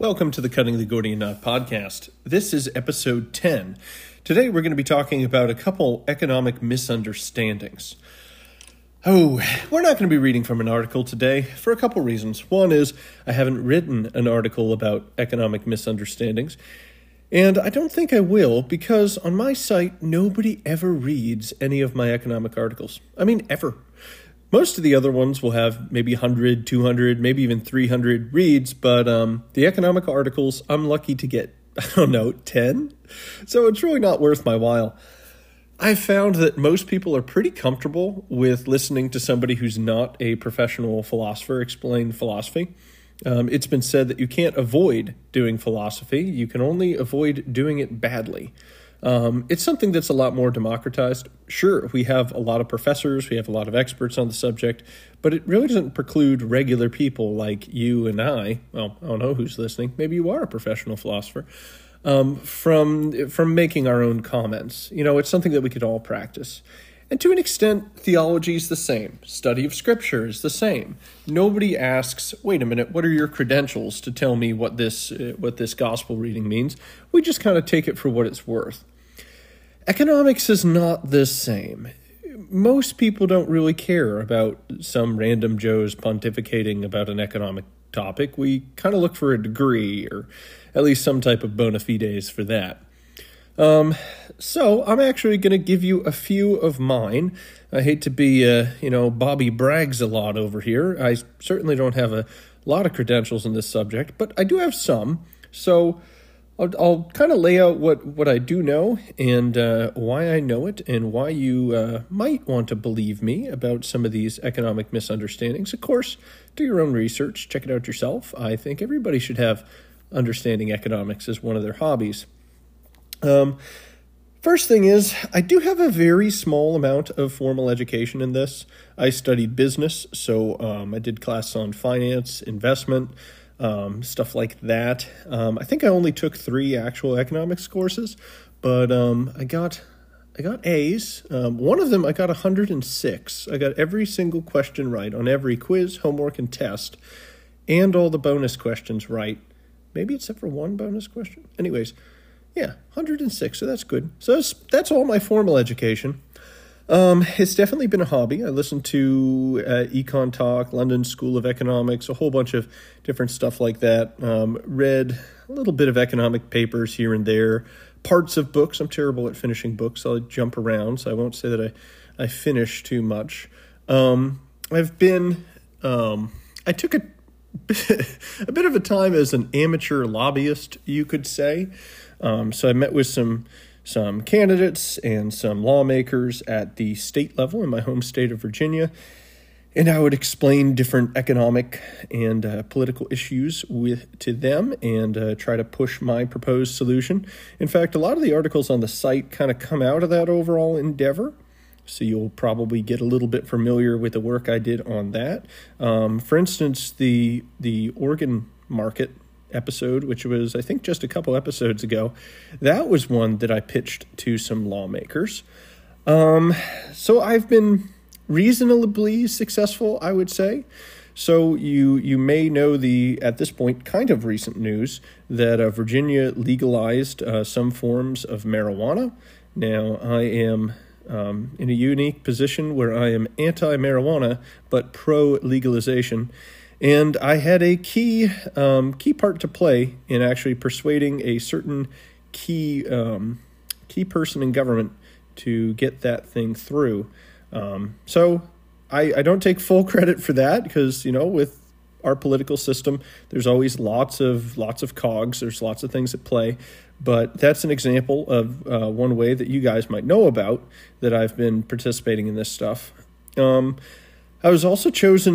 Welcome to the Cutting the Gordian Knot podcast. This is episode 10. Today we're going to be talking about a couple economic misunderstandings. Oh, we're not going to be reading from an article today for a couple reasons. One is I haven't written an article about economic misunderstandings, and I don't think I will because on my site nobody ever reads any of my economic articles. I mean, ever. Most of the other ones will have maybe 100, 200, maybe even 300 reads, but the economic articles, I'm lucky to get, 10? So it's really not worth my while. I found that most people are pretty comfortable with listening to somebody who's not a professional philosopher explain philosophy. It's been said that you can't avoid doing philosophy. You can only avoid doing it badly. It's something that's a lot more democratized. Sure, we have a lot of professors, we have a lot of experts on the subject, but it really doesn't preclude regular people like you and I, well, I don't know who's listening, maybe you are a professional philosopher, from making our own comments. You know, it's something that we could all practice. And to an extent, theology is the same. Study of scripture is the same. Nobody asks, wait a minute, what are your credentials to tell me what this gospel reading means? We just kind of take it for what it's worth. Economics is not the same. Most people don't really care about some random Joes pontificating about an economic topic. We kind of look for a degree or at least some type of bona fides for that. So I'm actually going to give you a few of mine. I hate to be, Bobby Braggs a lot over here. I certainly don't have a lot of credentials in this subject, but I do have some. So I'll kind of lay out what I do know and why I know it and why you might want to believe me about some of these economic misunderstandings. Of course, do your own research. Check it out yourself. I think everybody should have understanding economics as one of their hobbies. First thing is, I do have a very small amount of formal education in this. I studied business, so I did class on finance, investment, stuff like that. I think I only took 3 actual economics courses, but I got A's. One of them I got 106. I got every single question right on every quiz, homework, and test, and all the bonus questions right. Maybe except for one bonus question. Anyways. Yeah, 106, so that's good. So that's all my formal education. It's definitely been a hobby. I listened to Econ Talk, London School of Economics, a whole bunch of different stuff like that. Read a little bit of economic papers here and there, parts of books. I'm terrible at finishing books. I'll jump around, so I won't say that I finish too much. I took a bit of a time as an amateur lobbyist, you could say. So I met with some candidates and some lawmakers at the state level in my home state of Virginia, and I would explain different economic and political issues to them and try to push my proposed solution. In fact, a lot of the articles on the site kind of come out of that overall endeavor. So you'll probably get a little bit familiar with the work I did on that. For instance, the Oregon market episode, which was, I think, just a couple episodes ago, that was one that I pitched to some lawmakers. So I've been reasonably successful, I would say. So you may know at this point, kind of recent news that Virginia legalized some forms of marijuana. Now, I am in a unique position where I am anti-marijuana, but pro-legalization. And I had a key part to play in actually persuading a certain key person in government to get that thing through. So I don't take full credit for that because, with our political system, there's always lots of cogs. There's lots of things at play. But that's an example of one way that you guys might know about that I've been participating in this stuff. I was also chosen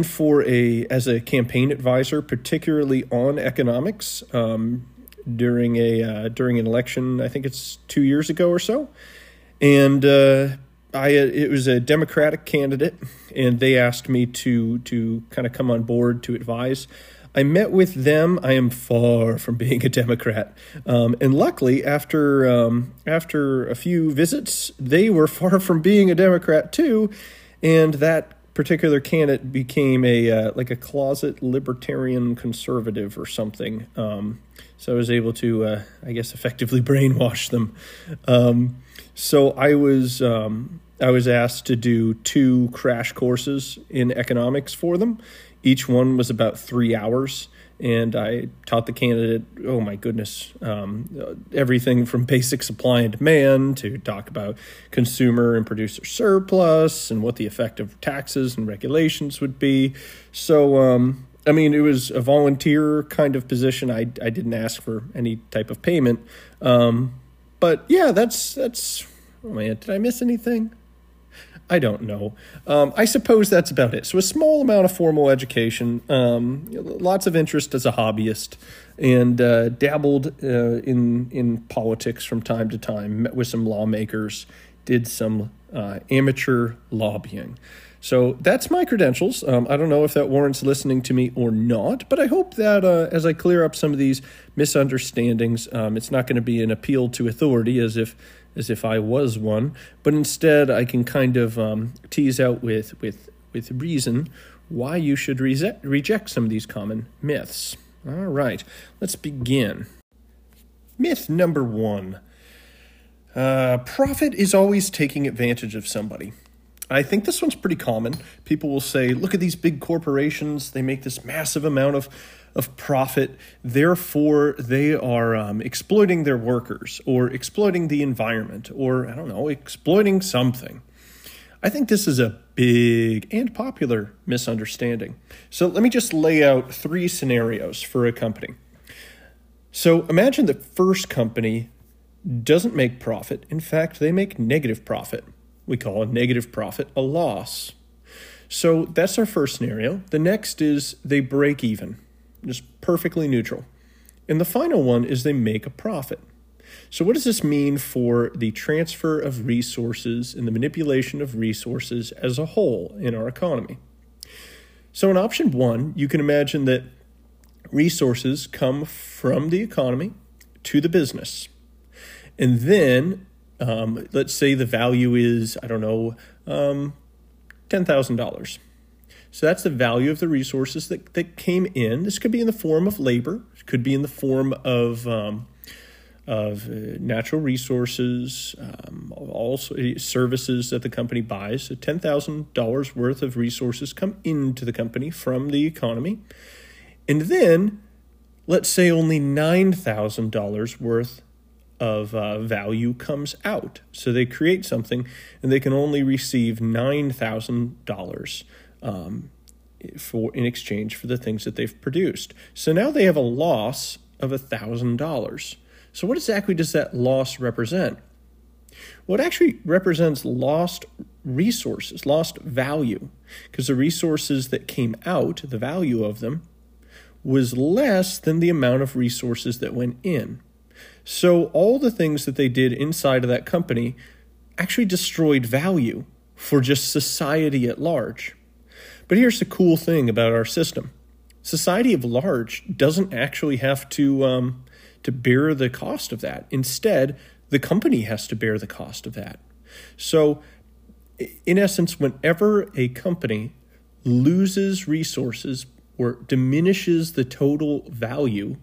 as a campaign advisor, particularly on economics, during an election. I think it's 2 years ago or so, and it was a Democratic candidate, and they asked me to kind of come on board to advise. I met with them. I am far from being a Democrat, and luckily, after a few visits, they were far from being a Democrat too, and that particular candidate became a like a closet libertarian conservative or something. So I was able to, I guess, effectively brainwash them. So I was asked to do 2 crash courses in economics for them. Each one was about 3 hours, and I taught the candidate, oh my goodness, everything from basic supply and demand to talk about consumer and producer surplus and what the effect of taxes and regulations would be. So, I mean, it was a volunteer kind of position. I didn't ask for any type of payment. But yeah, that's, oh man, did I miss anything? I don't know. I suppose that's about it. So a small amount of formal education, lots of interest as a hobbyist, and dabbled in politics from time to time, met with some lawmakers, did some amateur lobbying. So that's my credentials. I don't know if that warrants listening to me or not, but I hope that as I clear up some of these misunderstandings, it's not going to be an appeal to authority as if I was one, but instead I can kind of tease out with reason why you should reject some of these common myths. All right, let's begin. Myth number 1. Profit is always taking advantage of somebody. I think this one's pretty common. People will say, look at these big corporations. They make this massive amount of profit. Therefore, they are exploiting their workers or exploiting the environment or, I don't know, exploiting something. I think this is a big and popular misunderstanding. So let me just lay out 3 scenarios for a company. So imagine the first company doesn't make profit. In fact, they make negative profit. We call a negative profit a loss. So that's our first scenario. The next is they break even, just perfectly neutral. And the final one is they make a profit. So what does this mean for the transfer of resources and the manipulation of resources as a whole in our economy? So in option 1, you can imagine that resources come from the economy to the business. And then let's say the value is, I don't know, $10,000. So that's the value of the resources that came in. This could be in the form of labor. It could be in the form of natural resources, also services that the company buys. So $10,000 worth of resources come into the company from the economy. And then let's say only $9,000 worth of value comes out. So they create something and they can only receive $9,000 in exchange for the things that they've produced. So now they have a loss of $1,000. So what exactly does that loss represent? Well, it actually represents lost resources, lost value, because the resources that came out, the value of them, was less than the amount of resources that went in. So all the things that they did inside of that company actually destroyed value for just society at large. But here's the cool thing about our system. Society at large doesn't actually have to bear the cost of that. Instead, the company has to bear the cost of that. So in essence, whenever a company loses resources or diminishes the total value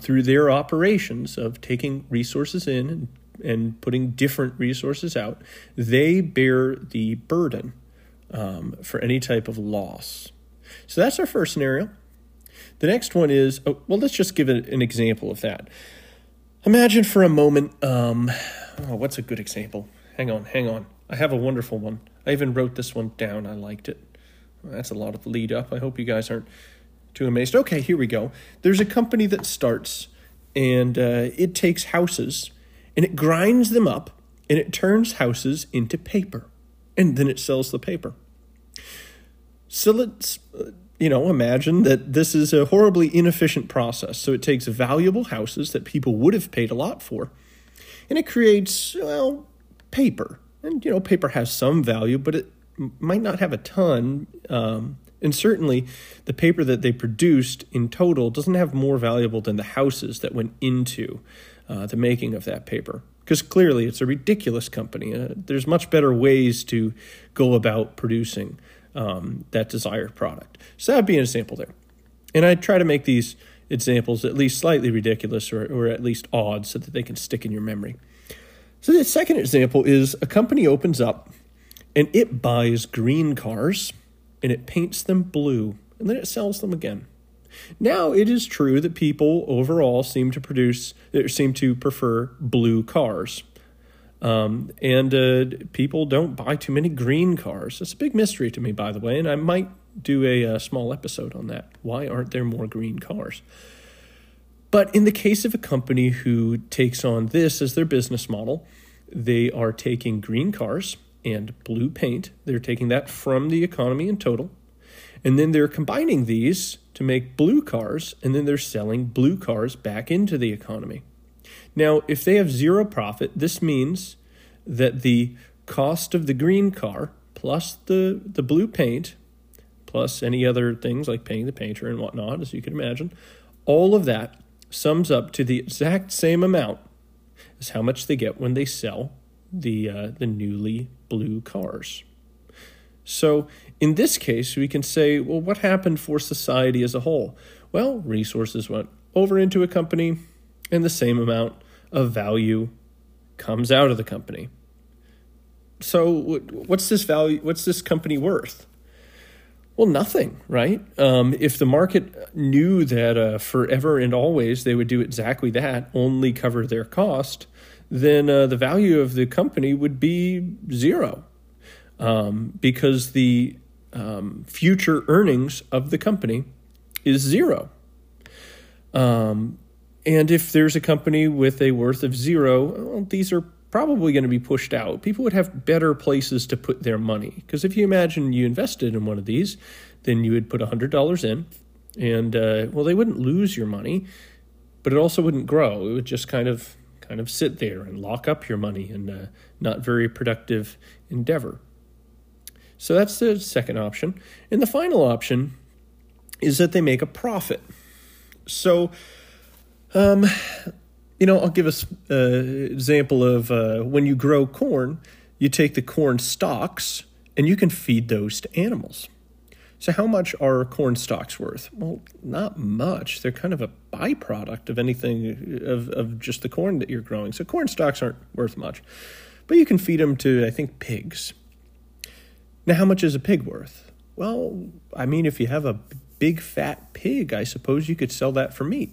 through their operations of taking resources in and putting different resources out, they bear the burden for any type of loss. So that's our first scenario. The next one is, well, let's just give it an example of that. Imagine for a moment, what's a good example? Hang on. I have a wonderful one. I even wrote this one down. I liked it. That's a lot of lead up. I hope you guys aren't too amazed. Okay, here we go. There's a company that starts and it takes houses and it grinds them up and it turns houses into paper and then it sells the paper. So let's, imagine that this is a horribly inefficient process. So it takes valuable houses that people would have paid a lot for and it creates, well, paper. And, paper has some value, but it might not have a ton. And certainly, the paper that they produced in total doesn't have more valuable than the houses that went into the making of that paper. Because clearly, it's a ridiculous company. There's much better ways to go about producing that desired product. So that'd be an example there. And I try to make these examples at least slightly ridiculous or at least odd so that they can stick in your memory. So the second example is a company opens up and it buys green cars and it paints them blue and then it sells them again. Now, it is true that people overall seem to prefer blue cars. And people don't buy too many green cars. It's a big mystery to me, by the way, and I might do a small episode on that. Why aren't there more green cars? But in the case of a company who takes on this as their business model, they are taking green cars and blue paint. They're taking that from the economy in total. And then they're combining these to make blue cars, and then they're selling blue cars back into the economy. Now, if they have zero profit, this means that the cost of the green car plus the blue paint, plus any other things like paying the painter and whatnot, as you can imagine, all of that sums up to the exact same amount as how much they get when they sell the newly blue cars. So in this case, we can say, well, what happened for society as a whole? Well, resources went over into a company and the same amount of value comes out of the company. So what's this value? What's this company worth? Well, nothing, right? If the market knew that forever and always they would do exactly that, only cover their cost, then the value of the company would be zero. Because the future earnings of the company is zero. And if there's a company with a worth of zero, well, these are probably going to be pushed out. People would have better places to put their money. Because if you imagine you invested in one of these, then you would put $100 in. And, well, they wouldn't lose your money, but it also wouldn't grow. It would just kind of sit there and lock up your money in a not very productive endeavor. So that's the second option. And the final option is that they make a profit. So, I'll give us an example of when you grow corn, you take the corn stalks and you can feed those to animals. So how much are corn stalks worth? Well, not much. They're kind of a byproduct of anything, of just the corn that you're growing. So corn stalks aren't worth much. But you can feed them to, I think, pigs. Now, how much is a pig worth? Well, I mean, if you have a big fat pig, I suppose you could sell that for meat.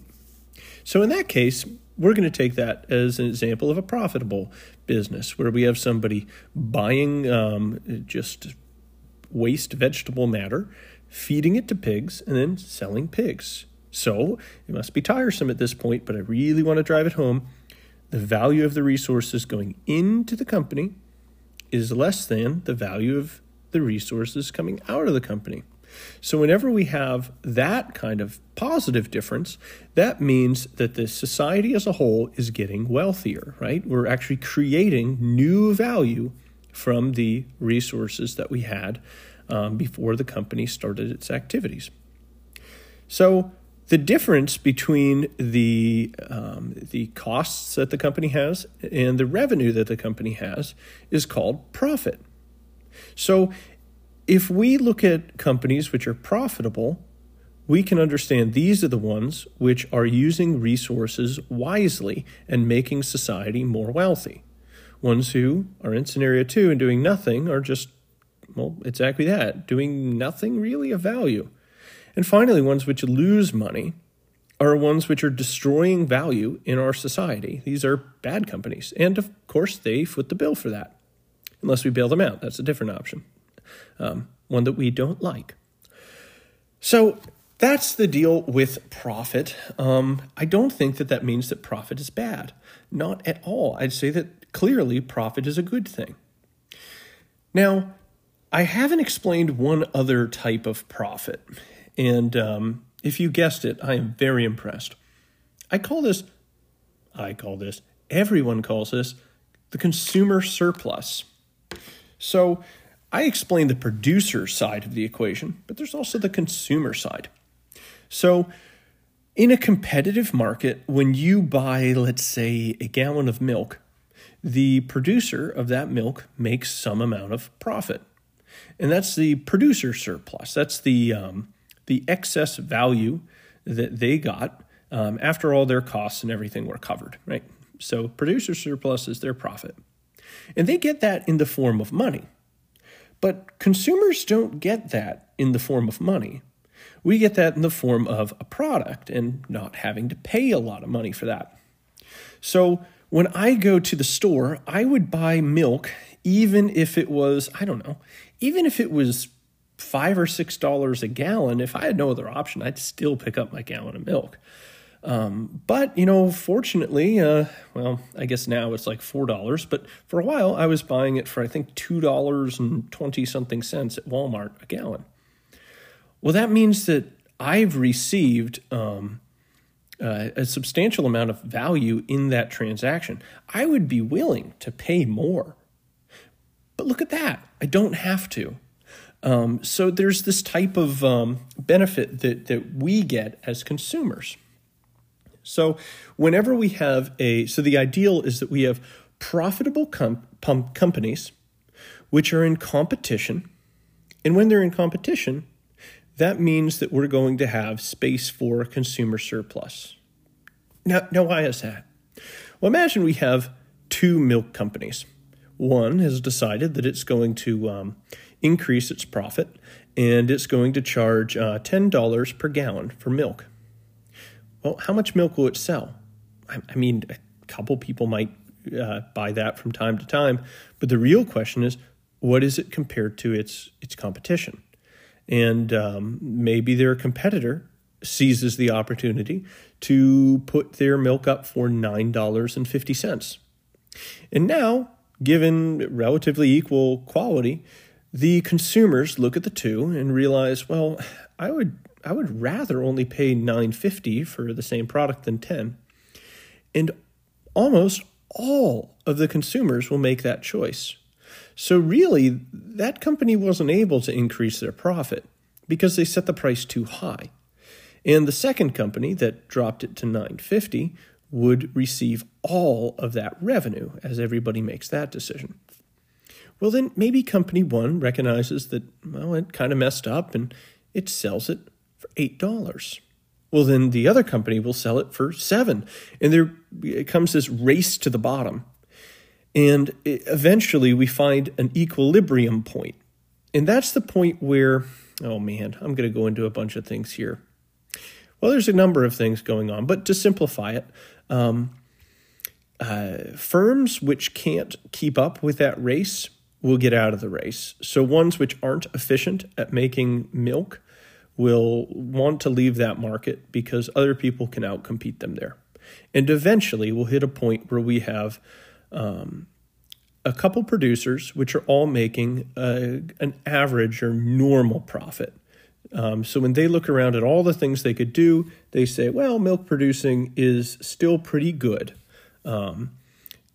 So in that case, we're going to take that as an example of a profitable business where we have somebody buying just waste vegetable matter, feeding it to pigs, and then selling pigs. So it must be tiresome at this point, but I really want to drive it home. The value of the resources going into the company is less than the value of the resources coming out of the company. So whenever we have that kind of positive difference, that means that the society as a whole is getting wealthier, right? We're actually creating new value from the resources that we had before the company started its activities. So the difference between the costs that the company has and the revenue that the company has is called profit. So if we look at companies which are profitable, we can understand these are the ones which are using resources wisely and making society more wealthy. Ones who are in scenario 2 and doing nothing are just, well, exactly that, doing nothing really of value. And finally, ones which lose money are ones which are destroying value in our society. These are bad companies. And, of course, they foot the bill for that, unless we bail them out. That's a different option, one that we don't like. So that's the deal with profit. I don't think that means that profit is bad. Not at all. I'd say that clearly profit is a good thing. Now, I haven't explained one other type of profit. And if you guessed it, I am very impressed. Everyone calls this the consumer surplus. So I explained the producer side of the equation, but there's also the consumer side. So in a competitive market, when you buy, let's say, a gallon of milk, the producer of that milk makes some amount of profit. and that's the producer surplus. That's the excess value that they got after all their costs and everything were covered, right? So producer surplus is their profit. And they get that in the form of money. But consumers don't get that in the form of money. We get that in the form of a product and not having to pay a lot of money for that. So when I go to the store, I would buy milk even if it was, I don't know, even if it was $5 or $6 a gallon. If I had no other option, I'd still pick up my gallon of milk. But, you know, fortunately, well, I guess now it's like $4, but for a while I was buying it for, I think, $2.20 at Walmart a gallon. Well, that means that I've received a substantial amount of value in that transaction. I would be willing to pay more, but look at that. I don't have to. So there's this type of benefit that we get as consumers. So whenever we have so the ideal is that we have profitable companies which are in competition. And when they're in competition, that means that we're going to have space for consumer surplus. Now why is that? Well, imagine we have two milk companies. One has decided that it's going to increase its profit and it's going to charge $10 per gallon for milk. Well, how much milk will it sell? I mean, a couple people might buy that from time to time, but the real question is, what is it compared to its competition? And maybe their competitor seizes the opportunity to put their milk up for $9.50. And now, given relatively equal quality, the consumers look at the two and realize, well, I would rather only pay $9.50 for the same product than $10. And almost all of the consumers will make that choice. So really, that company wasn't able to increase their profit because they set the price too high. And the second company that dropped it to $9.50 would receive all of that revenue as everybody makes that decision. Well, then maybe company one recognizes that, well, it kind of messed up and it sells it for $8. Well, then the other company will sell it for $7. And there comes this race to the bottom. And eventually we find an equilibrium point. And that's the point where, oh man, I'm going to go into a bunch of things here. Well, there's a number of things going on, but to simplify it, firms which can't keep up with that race will get out of the race. So ones which aren't efficient at making milk will want to leave that market because other people can outcompete them there. And eventually we'll hit a point where we have a couple producers which are all making an average or normal profit. So when they look around at all the things they could do, they say, well, milk producing is still pretty good.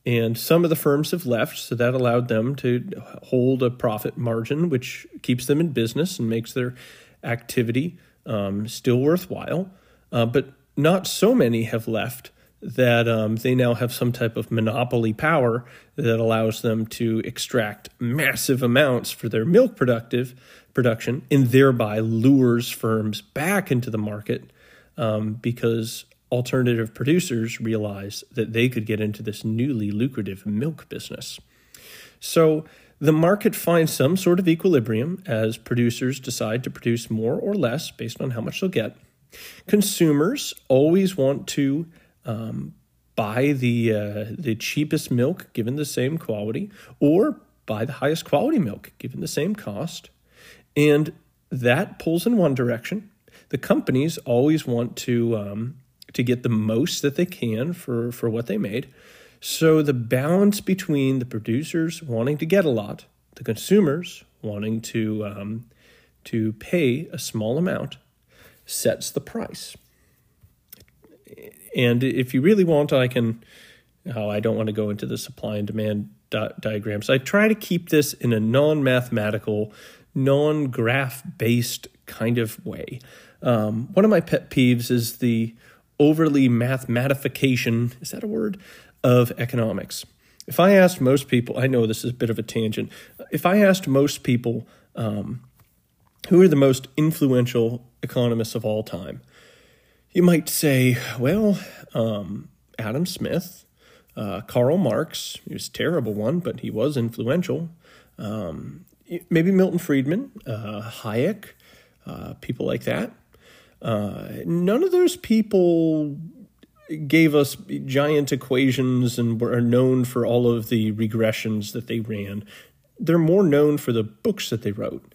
And some of the firms have left, so that allowed them to hold a profit margin, which keeps them in business and makes their activity still worthwhile. But not so many have left that they now have some type of monopoly power that allows them to extract massive amounts for their milk production and thereby lures firms back into the market because alternative producers realize that they could get into this newly lucrative milk business. So the market finds some sort of equilibrium as producers decide to produce more or less based on how much they'll get. Consumers always want to buy the cheapest milk given the same quality, or buy the highest quality milk given the same cost. And that pulls in one direction. The companies always want to get the most that they can for what they made. So the balance between the producers wanting to get a lot, the consumers wanting to pay a small amount, sets the price. And if you really want, I don't want to go into the supply and demand diagrams. I try to keep this in a non-mathematical, non-graph-based kind of way. One of my pet peeves is the overly mathematification, is that a word, of economics. If I asked most people, I know this is a bit of a tangent, if I asked most people Who are the most influential economists of all time? You might say, well, Adam Smith, Karl Marx, he was a terrible one, but he was influential. Maybe Milton Friedman, Hayek, people like that. None of those people gave us giant equations and were known for all of the regressions that they ran. They're more known for the books that they wrote.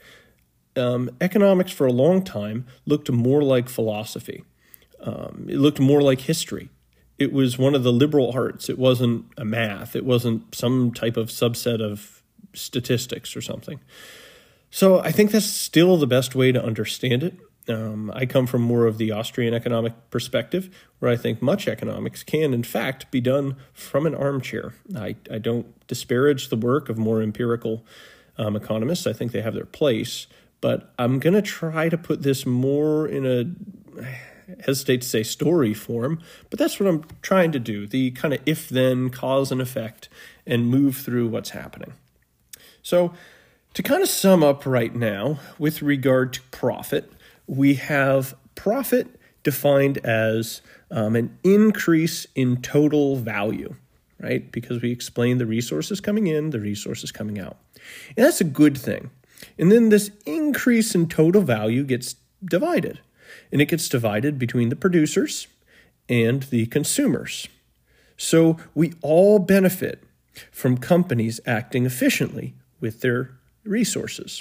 Economics for a long time looked more like philosophy. It looked more like history. It was one of the liberal arts. It wasn't a math. It wasn't some type of subset of statistics or something. So I think that's still the best way to understand it. I come from more of the Austrian economic perspective, where I think much economics can, in fact, be done from an armchair. I don't disparage the work of more empirical economists. I think they have their place. But I'm going to try to put this more in a, I hesitate to say story form, but that's what I'm trying to do, the kind of if-then, cause and effect, and move through what's happening. So to kind of sum up right now, with regard to profit, we have profit defined as an increase in total value, right? Because we explained the resources coming in, the resources coming out. And that's a good thing. And then this increase in total value gets divided. And it gets divided between the producers and the consumers. So we all benefit from companies acting efficiently with their resources.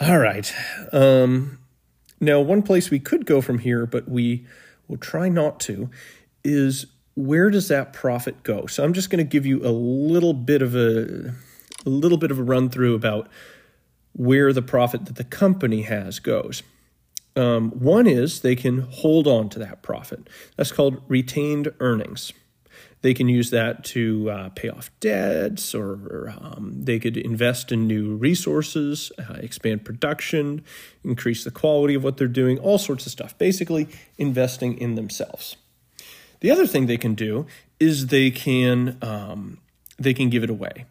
All right. Now, one place we could go from here, but we will try not to, is where does that profit go? So I'm just going to give you a little bit of a run through about where the profit that the company has goes. One is they can hold on to that profit. That's called retained earnings. They can use that to pay off debts, or they could invest in new resources, expand production, increase the quality of what they're doing, all sorts of stuff. Basically, investing in themselves. The other thing they can do is they can give it away.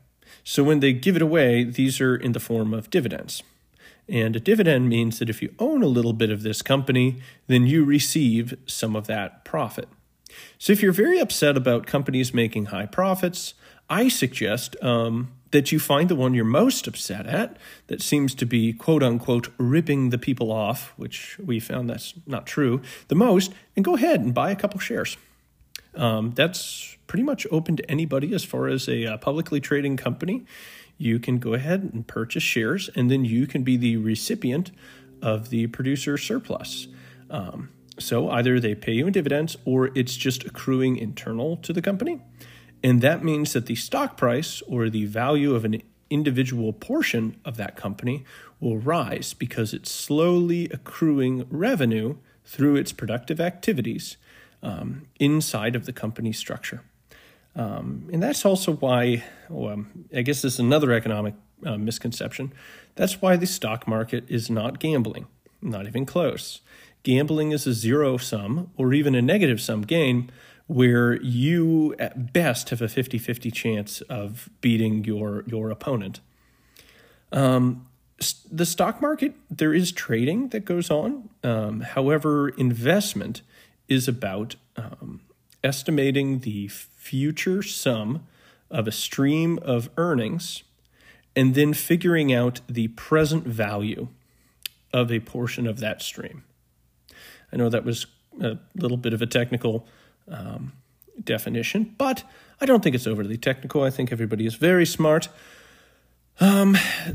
So when they give it away, these are in the form of dividends. And a dividend means that if you own a little bit of this company, then you receive some of that profit. So if you're very upset about companies making high profits, I suggest that you find the one you're most upset at that seems to be, quote unquote, ripping the people off, which we found that's not true, the most, and go ahead and buy a couple shares. That's pretty much open to anybody as far as a publicly trading company. You can go ahead and purchase shares, and then you can be the recipient of the producer surplus. So either they pay you in dividends, or it's just accruing internal to the company. And that means that the stock price or the value of an individual portion of that company will rise because it's slowly accruing revenue through its productive activities inside of the company structure. And that's also why, I guess this is another economic misconception, that's why the stock market is not gambling, not even close. Gambling is a zero-sum or even a negative-sum game where you at best have a 50-50 chance of beating your opponent. The stock market, there is trading that goes on. However, investment is about estimating the future sum of a stream of earnings and then figuring out the present value of a portion of that stream. I know that was a little bit of a technical definition, but I don't think it's overly technical. I think everybody is very smart.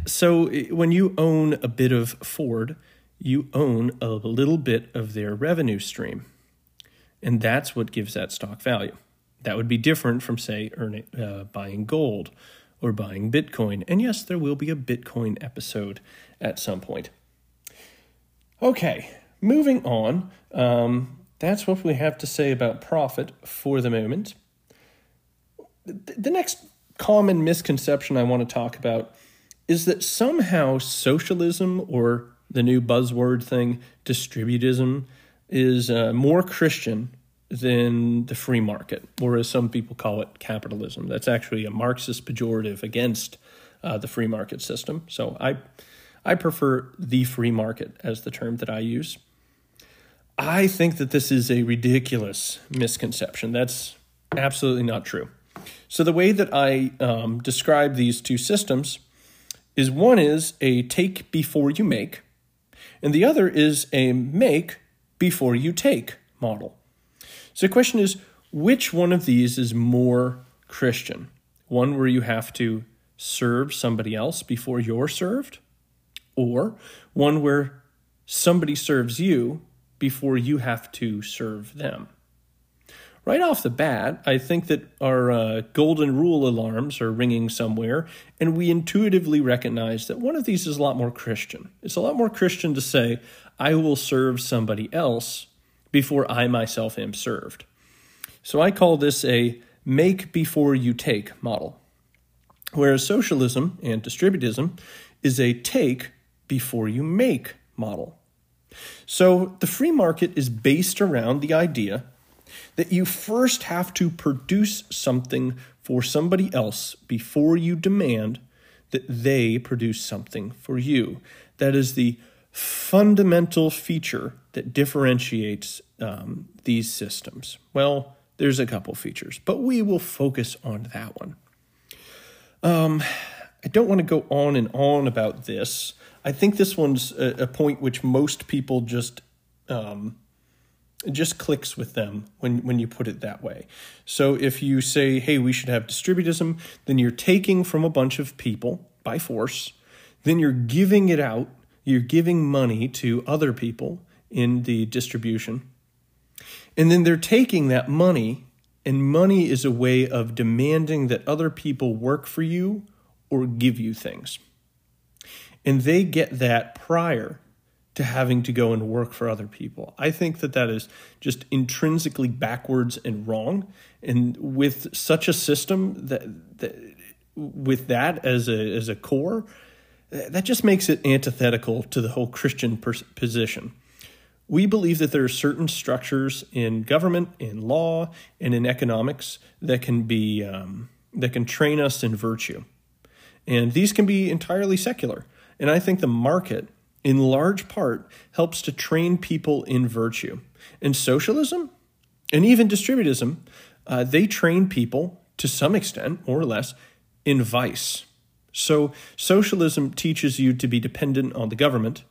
So when you own a bit of Ford, you own a little bit of their revenue stream, and that's what gives that stock value. That would be different from, say, buying gold or buying Bitcoin. And yes, there will be a Bitcoin episode at some point. Okay, moving on. That's what we have to say about profit for the moment. The next common misconception I want to talk about is that somehow socialism, or the new buzzword thing, distributism, is more Christian than the free market, or as some people call it, capitalism. That's actually a Marxist pejorative against the free market system. So I prefer the free market as the term that I use. I think that this is a ridiculous misconception. That's absolutely not true. So the way that I describe these two systems is one is a take before you make, and the other is a make before you take model. So the question is, which one of these is more Christian? One where you have to serve somebody else before you're served, or one where somebody serves you before you have to serve them? Right off the bat, I think that our golden rule alarms are ringing somewhere, and we intuitively recognize that one of these is a lot more Christian. It's a lot more Christian to say, I will serve somebody else before I myself am served. So I call this a make before you take model, whereas socialism and distributism is a take before you make model. So the free market is based around the idea that you first have to produce something for somebody else before you demand that they produce something for you. That is the fundamental feature that differentiates these systems. Well, there's a couple features, but we will focus on that one. I don't want to go on and on about this. I think this one's a point which most people just clicks with them when you put it that way. So if you say, hey, we should have distributism, then you're taking from a bunch of people by force, then you're giving it out, you're giving money to other people in the distribution, and then they're taking that money, and money is a way of demanding that other people work for you or give you things. And they get that prior to having to go and work for other people. I think that that is just intrinsically backwards and wrong. And with such a system, with that as a core, that just makes it antithetical to the whole Christian position. We believe that there are certain structures in government, in law, and in economics that can train us in virtue. And these can be entirely secular. And I think the market, in large part, helps to train people in virtue. And socialism and even distributism, they train people to some extent, more or less, in vice. So socialism teaches you to be dependent on the government,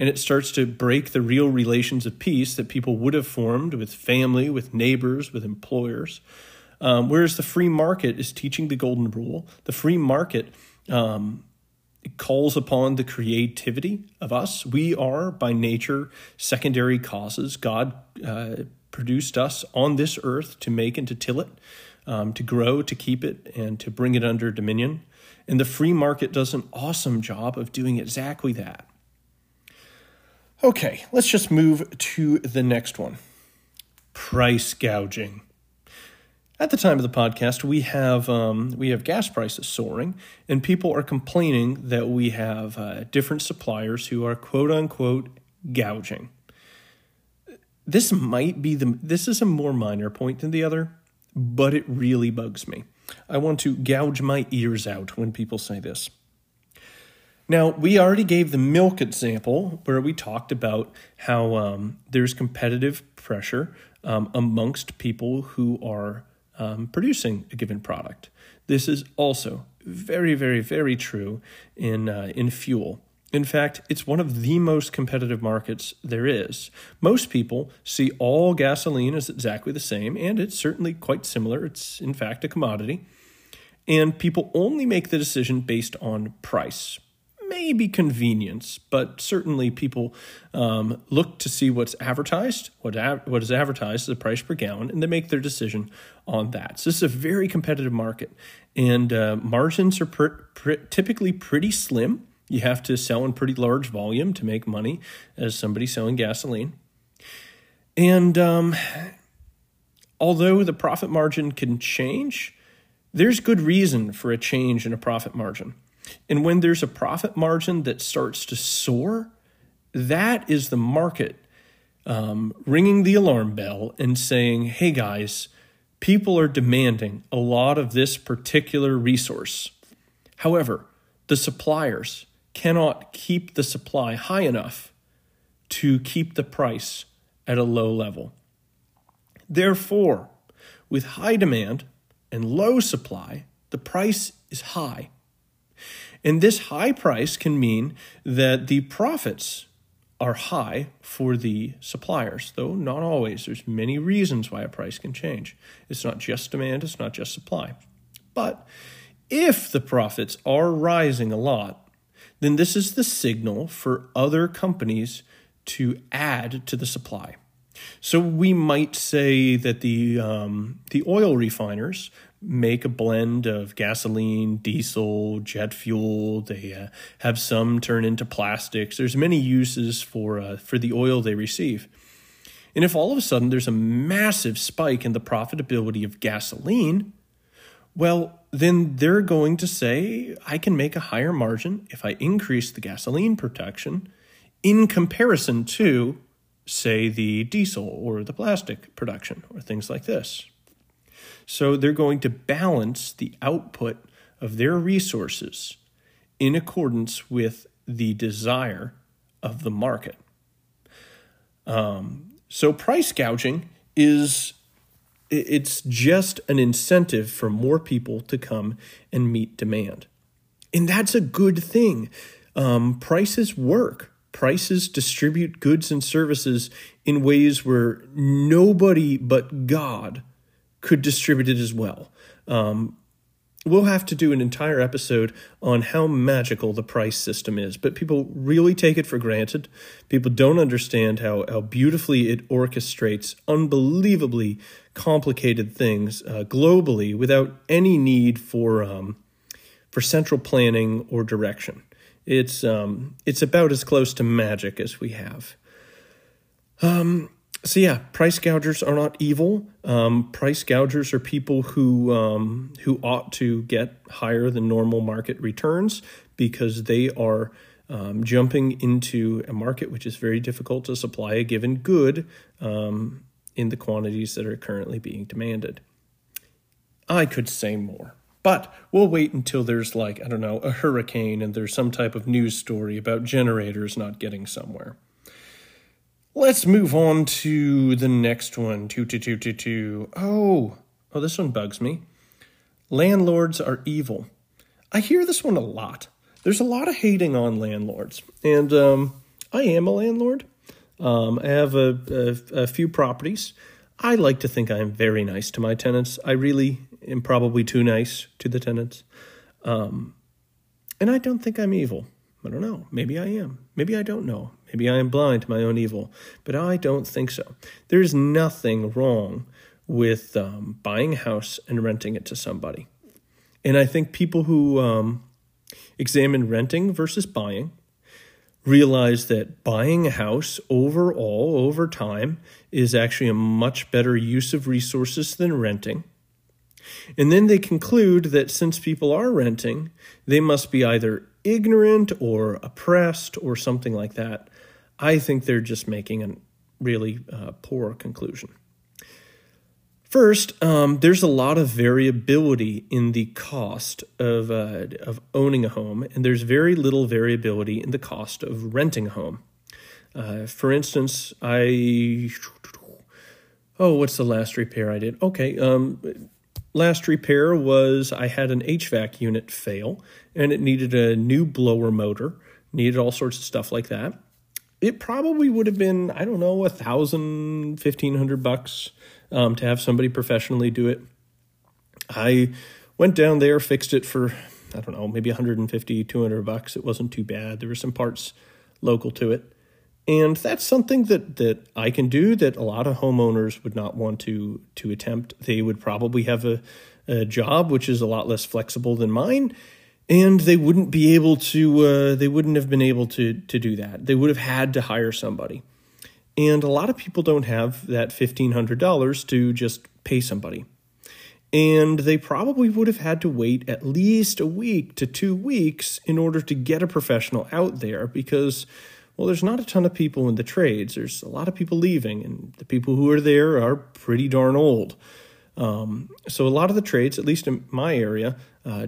and it starts to break the real relations of peace that people would have formed with family, with neighbors, with employers. Whereas the free market is teaching the golden rule. The free market it calls upon the creativity of us. We are, by nature, secondary causes. God produced us on this earth to make and to till it, to grow, to keep it, and to bring it under dominion. And the free market does an awesome job of doing exactly that. Okay, let's just move to the next one. Price gouging. At the time of the podcast, we have gas prices soaring, and people are complaining that we have different suppliers who are quote-unquote gouging. This is a more minor point than the other, but it really bugs me. I want to gouge my ears out when people say this. Now, we already gave the milk example where we talked about how there's competitive pressure amongst people who are producing a given product. This is also very, very, very true in fuel. In fact, it's one of the most competitive markets there is. Most people see all gasoline as exactly the same, and it's certainly quite similar. It's, in fact, a commodity. And people only make the decision based on price. Maybe convenience, but certainly people look to see what's advertised, what is advertised as a price per gallon, and they make their decision on that. So this is a very competitive market, and margins are typically pretty slim. You have to sell in pretty large volume to make money as somebody selling gasoline. And although the profit margin can change, there's good reason for a change in a profit margin. And when there's a profit margin that starts to soar, that is the market ringing the alarm bell and saying, hey guys, people are demanding a lot of this particular resource. However, the suppliers cannot keep the supply high enough to keep the price at a low level. Therefore, with high demand and low supply, the price is high. And this high price can mean that the profits are high for the suppliers, though not always. There's many reasons why a price can change. It's not just demand, it's not just supply. But if the profits are rising a lot, then this is the signal for other companies to add to the supply. So we might say that the oil refiners make a blend of gasoline, diesel, jet fuel. They have some turn into plastics. There's many uses for the oil they receive. And if all of a sudden there's a massive spike in the profitability of gasoline, well, then they're going to say, I can make a higher margin if I increase the gasoline production in comparison to, say, the diesel or the plastic production or things like this. So they're going to balance the output of their resources in accordance with the desire of the market. So price gouging it's just an incentive for more people to come and meet demand. And that's a good thing. Prices work. Prices distribute goods and services in ways where nobody but God could distribute it as well. We'll have to do an entire episode on how magical the price system is, but people really take it for granted. People don't understand how beautifully it orchestrates unbelievably complicated things globally without any need for central planning or direction. It's about as close to magic as we have. So yeah, price gougers are not evil. Price gougers are people who ought to get higher than normal market returns because they are jumping into a market which is very difficult to supply a given good in the quantities that are currently being demanded. I could say more, but we'll wait until there's a hurricane and there's some type of news story about generators not getting somewhere. Let's move on to the next one. Oh, this one bugs me. Landlords are evil. I hear this one a lot. There's a lot of hating on landlords. And I am a landlord. I have a few properties. I like to think I am very nice to my tenants. I really am probably too nice to the tenants. And I don't think I'm evil. I don't know. Maybe I am. Maybe I don't know. Maybe I am blind to my own evil, but I don't think so. There's nothing wrong with buying a house and renting it to somebody. And I think people who examine renting versus buying realize that buying a house overall, over time, is actually a much better use of resources than renting. And then they conclude that since people are renting, they must be either ignorant or oppressed or something like that. I think they're just making a really poor conclusion. First, there's a lot of variability in the cost of owning a home, and there's very little variability in the cost of renting a home. For instance, what's the last repair I did? Okay, last repair was I had an HVAC unit fail, and it needed a new blower motor, needed all sorts of stuff like that. It probably would have been, I don't know, $1,000, $1,500 to have somebody professionally do it. I went down there, fixed it for, I don't know, maybe $150, $200. It wasn't too bad. There were some parts local to it. And that's something that I can do that a lot of homeowners would not want to attempt. They would probably have a job which is a lot less flexible than mine, and they wouldn't be able to. They wouldn't have been able to do that. They would have had to hire somebody, and a lot of people don't have that $1,500 to just pay somebody, and they probably would have had to wait at least a week to 2 weeks in order to get a professional out there because. Well, there's not a ton of people in the trades. There's a lot of people leaving, and the people who are there are pretty darn old. So a lot of the trades, at least in my area,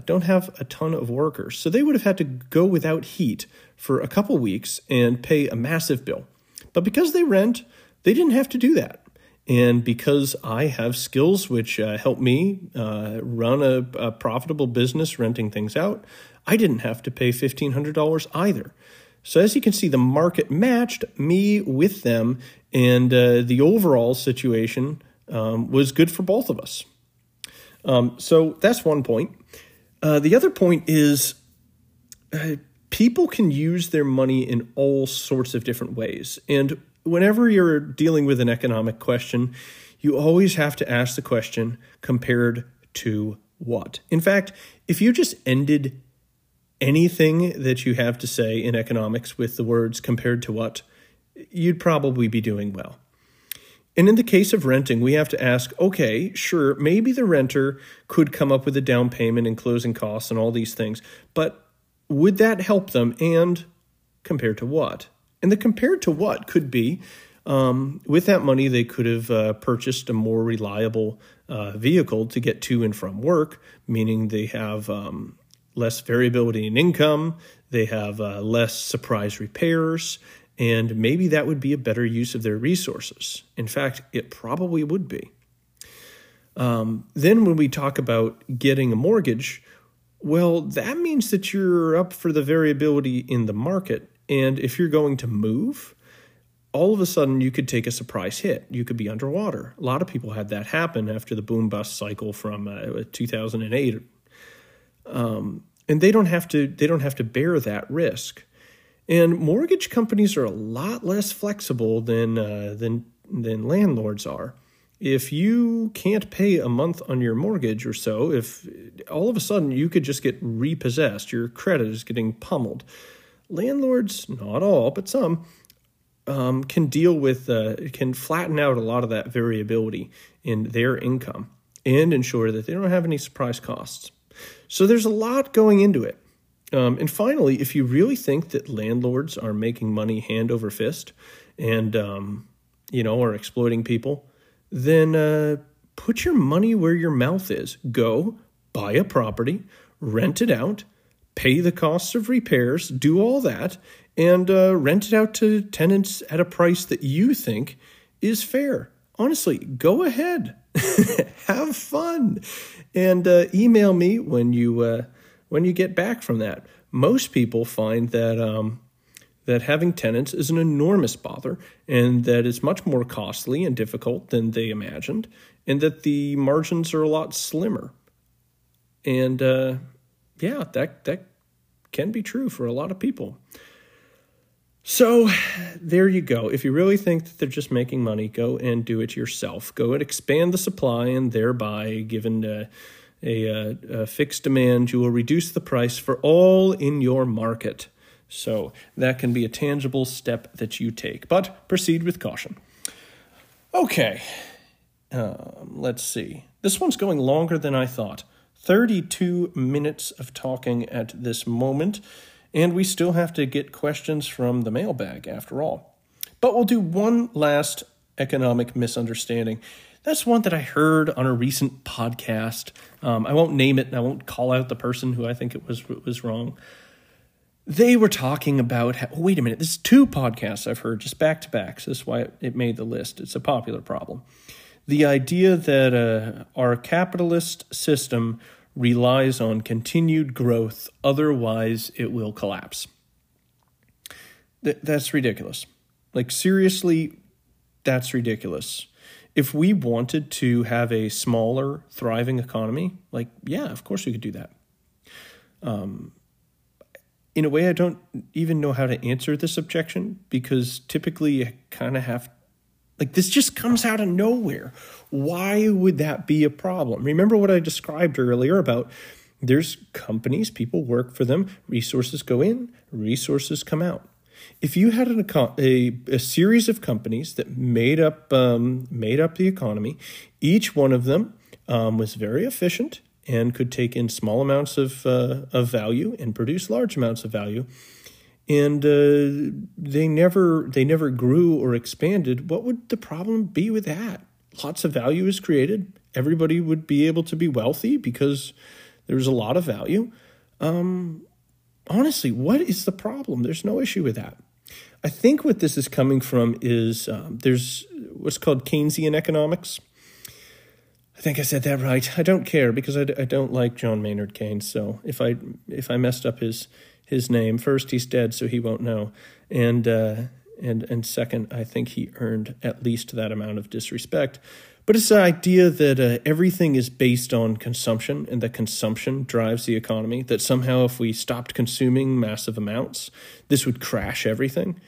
don't have a ton of workers. So they would have had to go without heat for a couple weeks and pay a massive bill. But because they rent, they didn't have to do that. And because I have skills which help me run a profitable business renting things out, I didn't have to pay $1,500 either. So as you can see, the market matched me with them, and the overall situation was good for both of us. So that's one point. The other point is people can use their money in all sorts of different ways. And whenever you're dealing with an economic question, you always have to ask the question, compared to what? In fact, if you just ended anything that you have to say in economics with the words compared to what, you'd probably be doing well. And in the case of renting, we have to ask, okay, sure, maybe the renter could come up with a down payment and closing costs and all these things, but would that help them, and compared to what? And the compared to what could be, with that money, they could have purchased a more reliable vehicle to get to and from work, meaning they have less variability in income, they have less surprise repairs, and maybe that would be a better use of their resources. In fact, it probably would be. Then when we talk about getting a mortgage, well, that means that you're up for the variability in the market. And if you're going to move, all of a sudden you could take a surprise hit. You could be underwater. A lot of people had that happen after the boom-bust cycle from 2008. And they don't have to bear that risk. And mortgage companies are a lot less flexible than landlords are. If you can't pay a month on your mortgage or so, if all of a sudden you could just get repossessed, your credit is getting pummeled. Landlords, not all, but some, can deal with can flatten out a lot of that variability in their income and ensure that they don't have any surprise costs. So there's a lot going into it. And finally, if you really think that landlords are making money hand over fist and, are exploiting people, then put your money where your mouth is. Go buy a property, rent it out, pay the costs of repairs, do all that, and rent it out to tenants at a price that you think is fair. Honestly, go ahead. Have fun. And email me when you get back from that. Most people find that that having tenants is an enormous bother, and that it's much more costly and difficult than they imagined, and that the margins are a lot slimmer. And yeah, that can be true for a lot of people. So there you go. If you really think that they're just making money, go and do it yourself. Go and expand the supply, and thereby, given a fixed demand, you will reduce the price for all in your market. So that can be a tangible step that you take, but proceed with caution. Okay, let's see. This one's going longer than I thought. 32 minutes of talking at this moment, and we still have to get questions from the mailbag after all. But we'll do one last economic misunderstanding. That's one that I heard on a recent podcast. I won't name it, and I won't call out the person who I think it was wrong. They were talking about, wait a minute, this is two podcasts I've heard just back to back, so that's why it made the list. It's a popular problem. The idea that our capitalist system relies on continued growth, otherwise it will collapse. That's ridiculous. Like, seriously, that's ridiculous. If we wanted to have a smaller, thriving economy, like, yeah, of course we could do that. In a way, I don't even know how to answer this objection, because typically you kind of have, like, this just comes out of nowhere. Why would that be a problem? Remember what I described earlier about there's companies, people work for them, resources go in, resources come out. If you had a series of companies that made up the economy, each one of them was very efficient and could take in small amounts of value and produce large amounts of value, and they never grew or expanded, what would the problem be with that? Lots of value is created, everybody would be able to be wealthy because there's a lot of value. Honestly, what is the problem? There's no issue with that. I think what this is coming from is there's what's called Keynesian economics. I think I said that right. I don't care because I don't like John Maynard Keynes. So if I messed up his name, first, he's dead, so he won't know. And second, I think he earned at least that amount of disrespect. But it's the idea that everything is based on consumption and that consumption drives the economy, that somehow if we stopped consuming massive amounts, this would crash everything.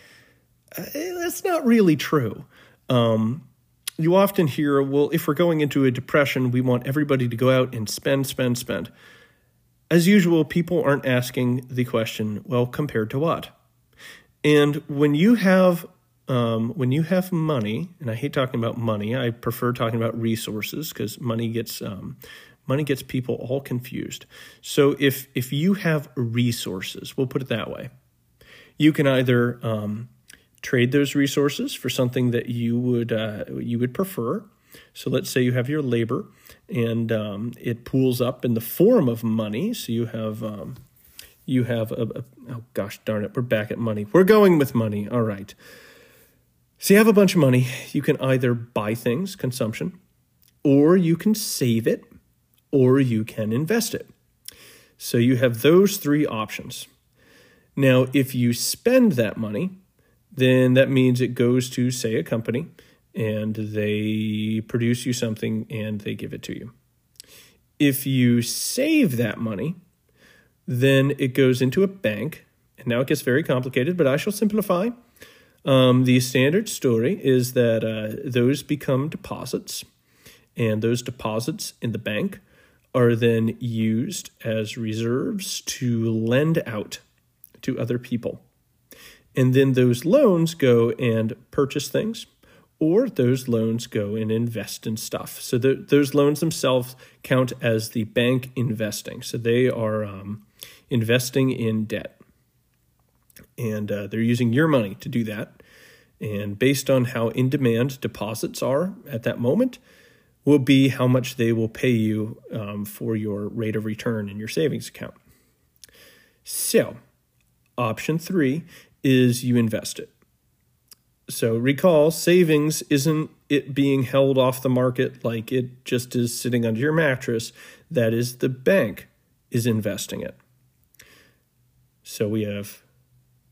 That's not really true. You often hear, well, if we're going into a depression, we want everybody to go out and spend. As usual, people aren't asking the question, well, compared to what? And when you have money, and I hate talking about money, I prefer talking about resources because money gets people all confused. So if you have resources, we'll put it that way, you can either trade those resources for something that you would prefer. So let's say you have your labor, and it pools up in the form of money. So you have oh gosh darn it, we're back at money. We're going with money. All right. So you have a bunch of money. You can either buy things, consumption, or you can save it, or you can invest it. So you have those three options. Now, if you spend that money, then that means it goes to, say, a company, and they produce you something and they give it to you. If you save that money, then it goes into a bank. And now it gets very complicated, but I shall simplify. The standard story is that those become deposits, and those deposits in the bank are then used as reserves to lend out to other people. And then those loans go and purchase things, or those loans go and invest in stuff. So those loans themselves count as the bank investing. So they are investing in debt. And they're using your money to do that. And based on how in demand deposits are at that moment will be how much they will pay you for your rate of return in your savings account. So option three is you invest it. So recall, savings isn't it being held off the market like it just is sitting under your mattress. That is, the bank is investing it. So we have,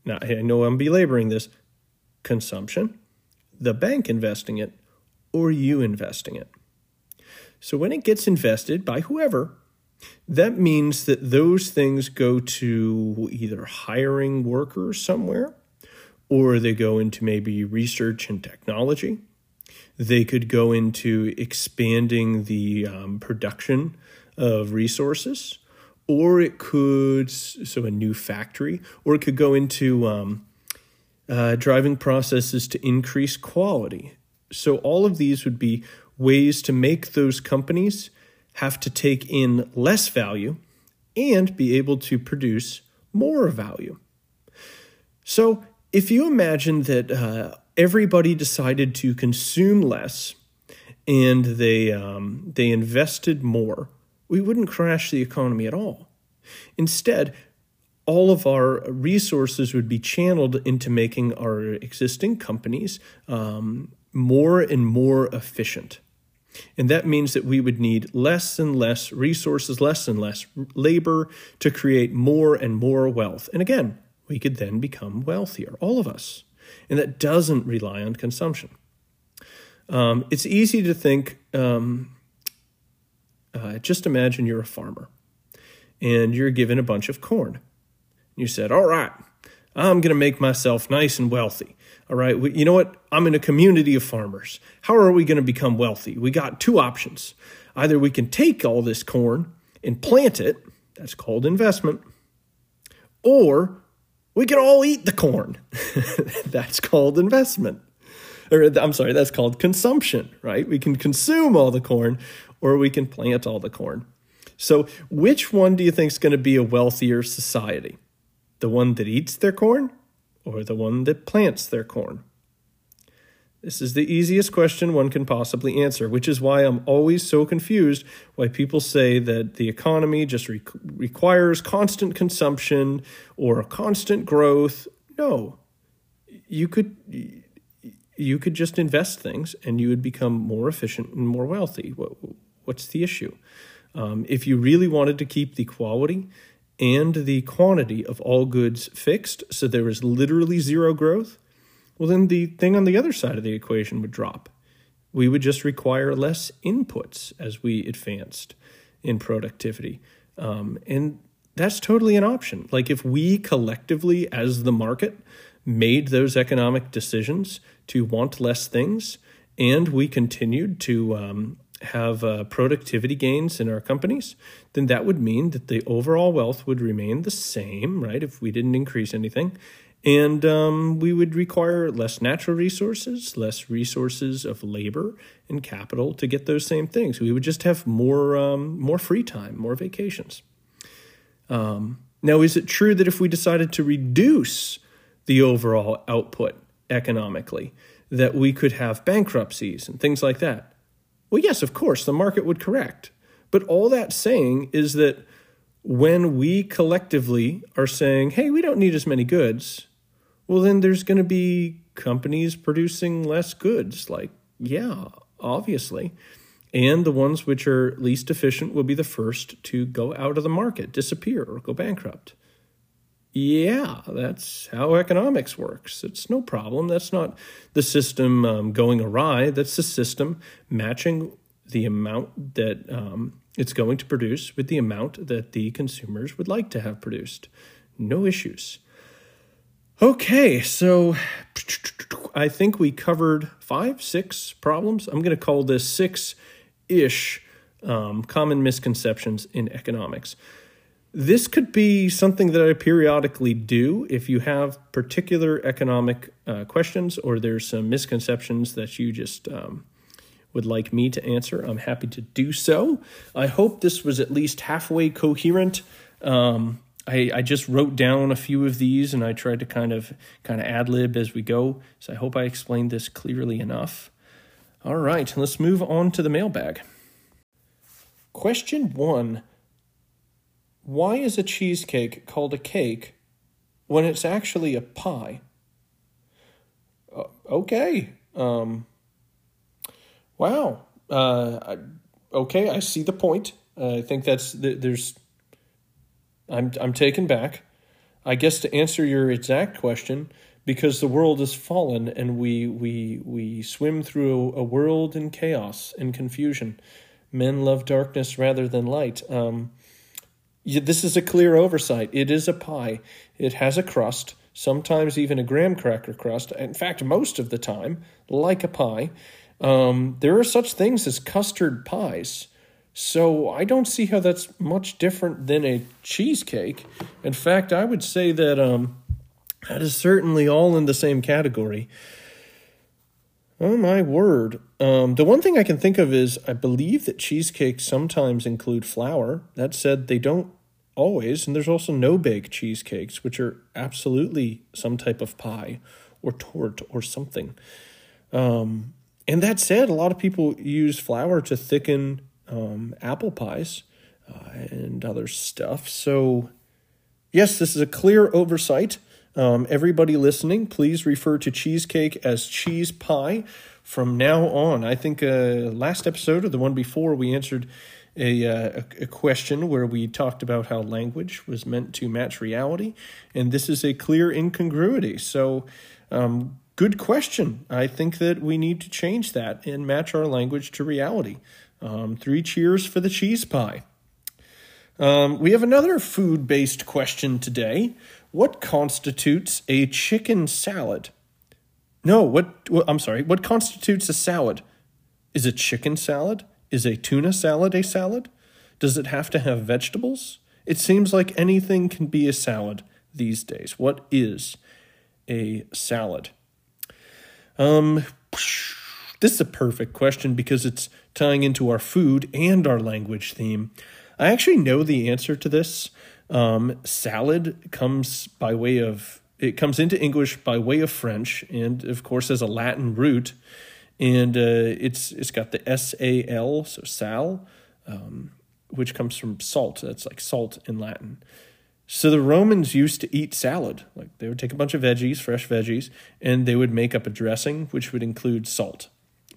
now I know I'm belaboring this, consumption, the bank investing it, or you investing it. So when it gets invested by whoever, that means that those things go to either hiring workers somewhere, or they go into maybe research and technology. They could go into expanding the production of resources, or it could, so a new factory, or it could go into driving processes to increase quality. So all of these would be ways to make those companies have to take in less value and be able to produce more value. So if you imagine that everybody decided to consume less and they invested more, we wouldn't crash the economy at all. Instead, all of our resources would be channeled into making our existing companies more and more efficient. And that means that we would need less and less resources, less and less labor to create more and more wealth. And again, we could then become wealthier, all of us. And that doesn't rely on consumption. It's easy to think, just imagine you're a farmer and you're given a bunch of corn. You said, all right, I'm going to make myself nice and wealthy. All right, you know what? I'm in a community of farmers. How are we going to become wealthy? We got two options. Either we can take all this corn and plant it, that's called investment, or we can all eat the corn, that's called investment. Or I'm sorry, that's called consumption, right? We can consume all the corn, or we can plant all the corn. So which one do you think is going to be a wealthier society? The one that eats their corn or the one that plants their corn? This is the easiest question one can possibly answer, which is why I'm always so confused why people say that the economy just requires constant consumption or constant growth. No, you could just invest things and you would become more efficient and more wealthy. What's the issue? If you really wanted to keep the quality and the quantity of all goods fixed, so there is literally zero growth, well, then the thing on the other side of the equation would drop. We would just require less inputs as we advanced in productivity. And that's totally an option. Like if we collectively as the market made those economic decisions to want less things and we continued to have productivity gains in our companies, then that would mean that the overall wealth would remain the same, right, if we didn't increase anything. And we would require less natural resources, less resources of labor and capital to get those same things. We would just have more free time, more vacations. Now, is it true that if we decided to reduce the overall output economically, that we could have bankruptcies and things like that? Well, yes, of course, the market would correct. But all that's saying is that when we collectively are saying, hey, we don't need as many goods, well, then there's going to be companies producing less goods. Like, yeah, obviously. And the ones which are least efficient will be the first to go out of the market, disappear, or go bankrupt. Yeah, that's how economics works. It's no problem. That's not the system going awry. That's the system matching the amount that it's going to produce with the amount that the consumers would like to have produced. No issues. Okay, so I think we covered 5, 6 problems. I'm going to call this 6-ish common misconceptions in economics. This could be something that I periodically do if you have particular economic questions or there's some misconceptions that you just would like me to answer. I'm happy to do so. I hope this was at least halfway coherent. I just wrote down a few of these and I tried to kind of ad-lib as we go. So I hope I explained this clearly enough. All right, let's move on to the mailbag. Question 1. Why is a cheesecake called a cake when it's actually a pie? Okay. Wow. Okay, I see the point. I think that's, I'm taken back. I guess to answer your exact question, because the world has fallen and we swim through a world in chaos and confusion. Men love darkness rather than light. This is a clear oversight. It is a pie. It has a crust, sometimes even a graham cracker crust. In fact, most of the time, like a pie. There are such things as custard pies. So I don't see how that's much different than a cheesecake. In fact, I would say that that is certainly all in the same category. Oh, my word. The one thing I can think of is I believe that cheesecakes sometimes include flour. That said, they don't always. And there's also no-bake cheesecakes, which are absolutely some type of pie or tort or something. And that said, a lot of people use flour to thicken apple pies and other stuff. So yes, this is a clear oversight. Everybody listening, please refer to cheesecake as cheese pie from now on. I think last episode or the one before we answered a question where we talked about how language was meant to match reality. And this is a clear incongruity. So good question. I think that we need to change that and match our language to reality. 3 cheers for the cheese pie. We have another food-based question today. What constitutes a chicken salad? No, what constitutes a salad? Is a chicken salad? Is a tuna salad a salad? Does it have to have vegetables? It seems like anything can be a salad these days. What is a salad? This is a perfect question because it's tying into our food and our language theme. I actually know the answer to this. Salad comes by way of It comes into English by way of French and, of course, has a Latin root. And it's got the S-A-L, so sal, which comes from salt. That's like salt in Latin. So the Romans used to eat salad. Like they would take a bunch of veggies, fresh veggies, and they would make up a dressing, which would include salt.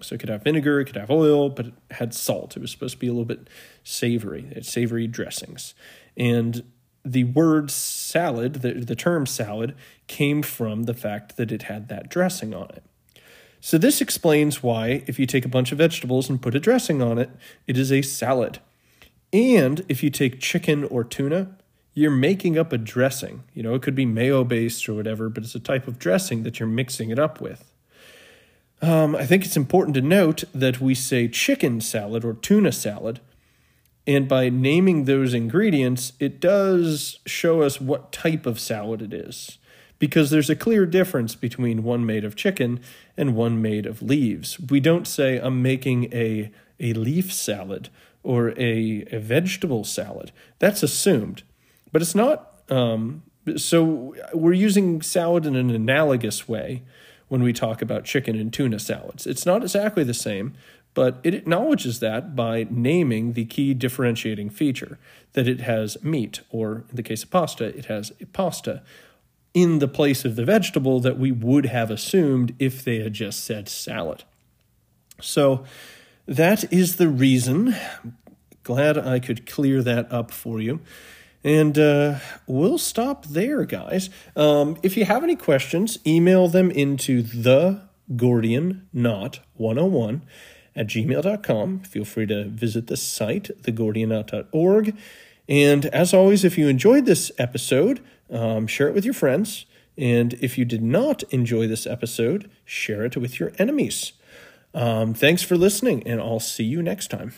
So it could have vinegar, it could have oil, but it had salt. It was supposed to be a little bit savory. It had savory dressings. And the word salad, the term salad, came from the fact that it had that dressing on it. So this explains why if you take a bunch of vegetables and put a dressing on it, it is a salad. And if you take chicken or tuna, you're making up a dressing. You know, it could be mayo-based or whatever, but it's a type of dressing that you're mixing it up with. I think it's important to note that we say chicken salad or tuna salad, and by naming those ingredients, it does show us what type of salad it is, because there's a clear difference between one made of chicken and one made of leaves. We don't say I'm making a leaf salad or a vegetable salad. That's assumed, but it's not. So we're using salad in an analogous way when we talk about chicken and tuna salads. It's not exactly the same, but it acknowledges that by naming the key differentiating feature, that it has meat, or in the case of pasta, it has pasta, in the place of the vegetable that we would have assumed if they had just said salad. So that is the reason. Glad I could clear that up for you. And we'll stop there, guys. If you have any questions, email them into thegordianknot101@gmail.com. Feel free to visit the site, thegordianknot.org. And as always, if you enjoyed this episode, share it with your friends. And if you did not enjoy this episode, share it with your enemies. Thanks for listening, and I'll see you next time.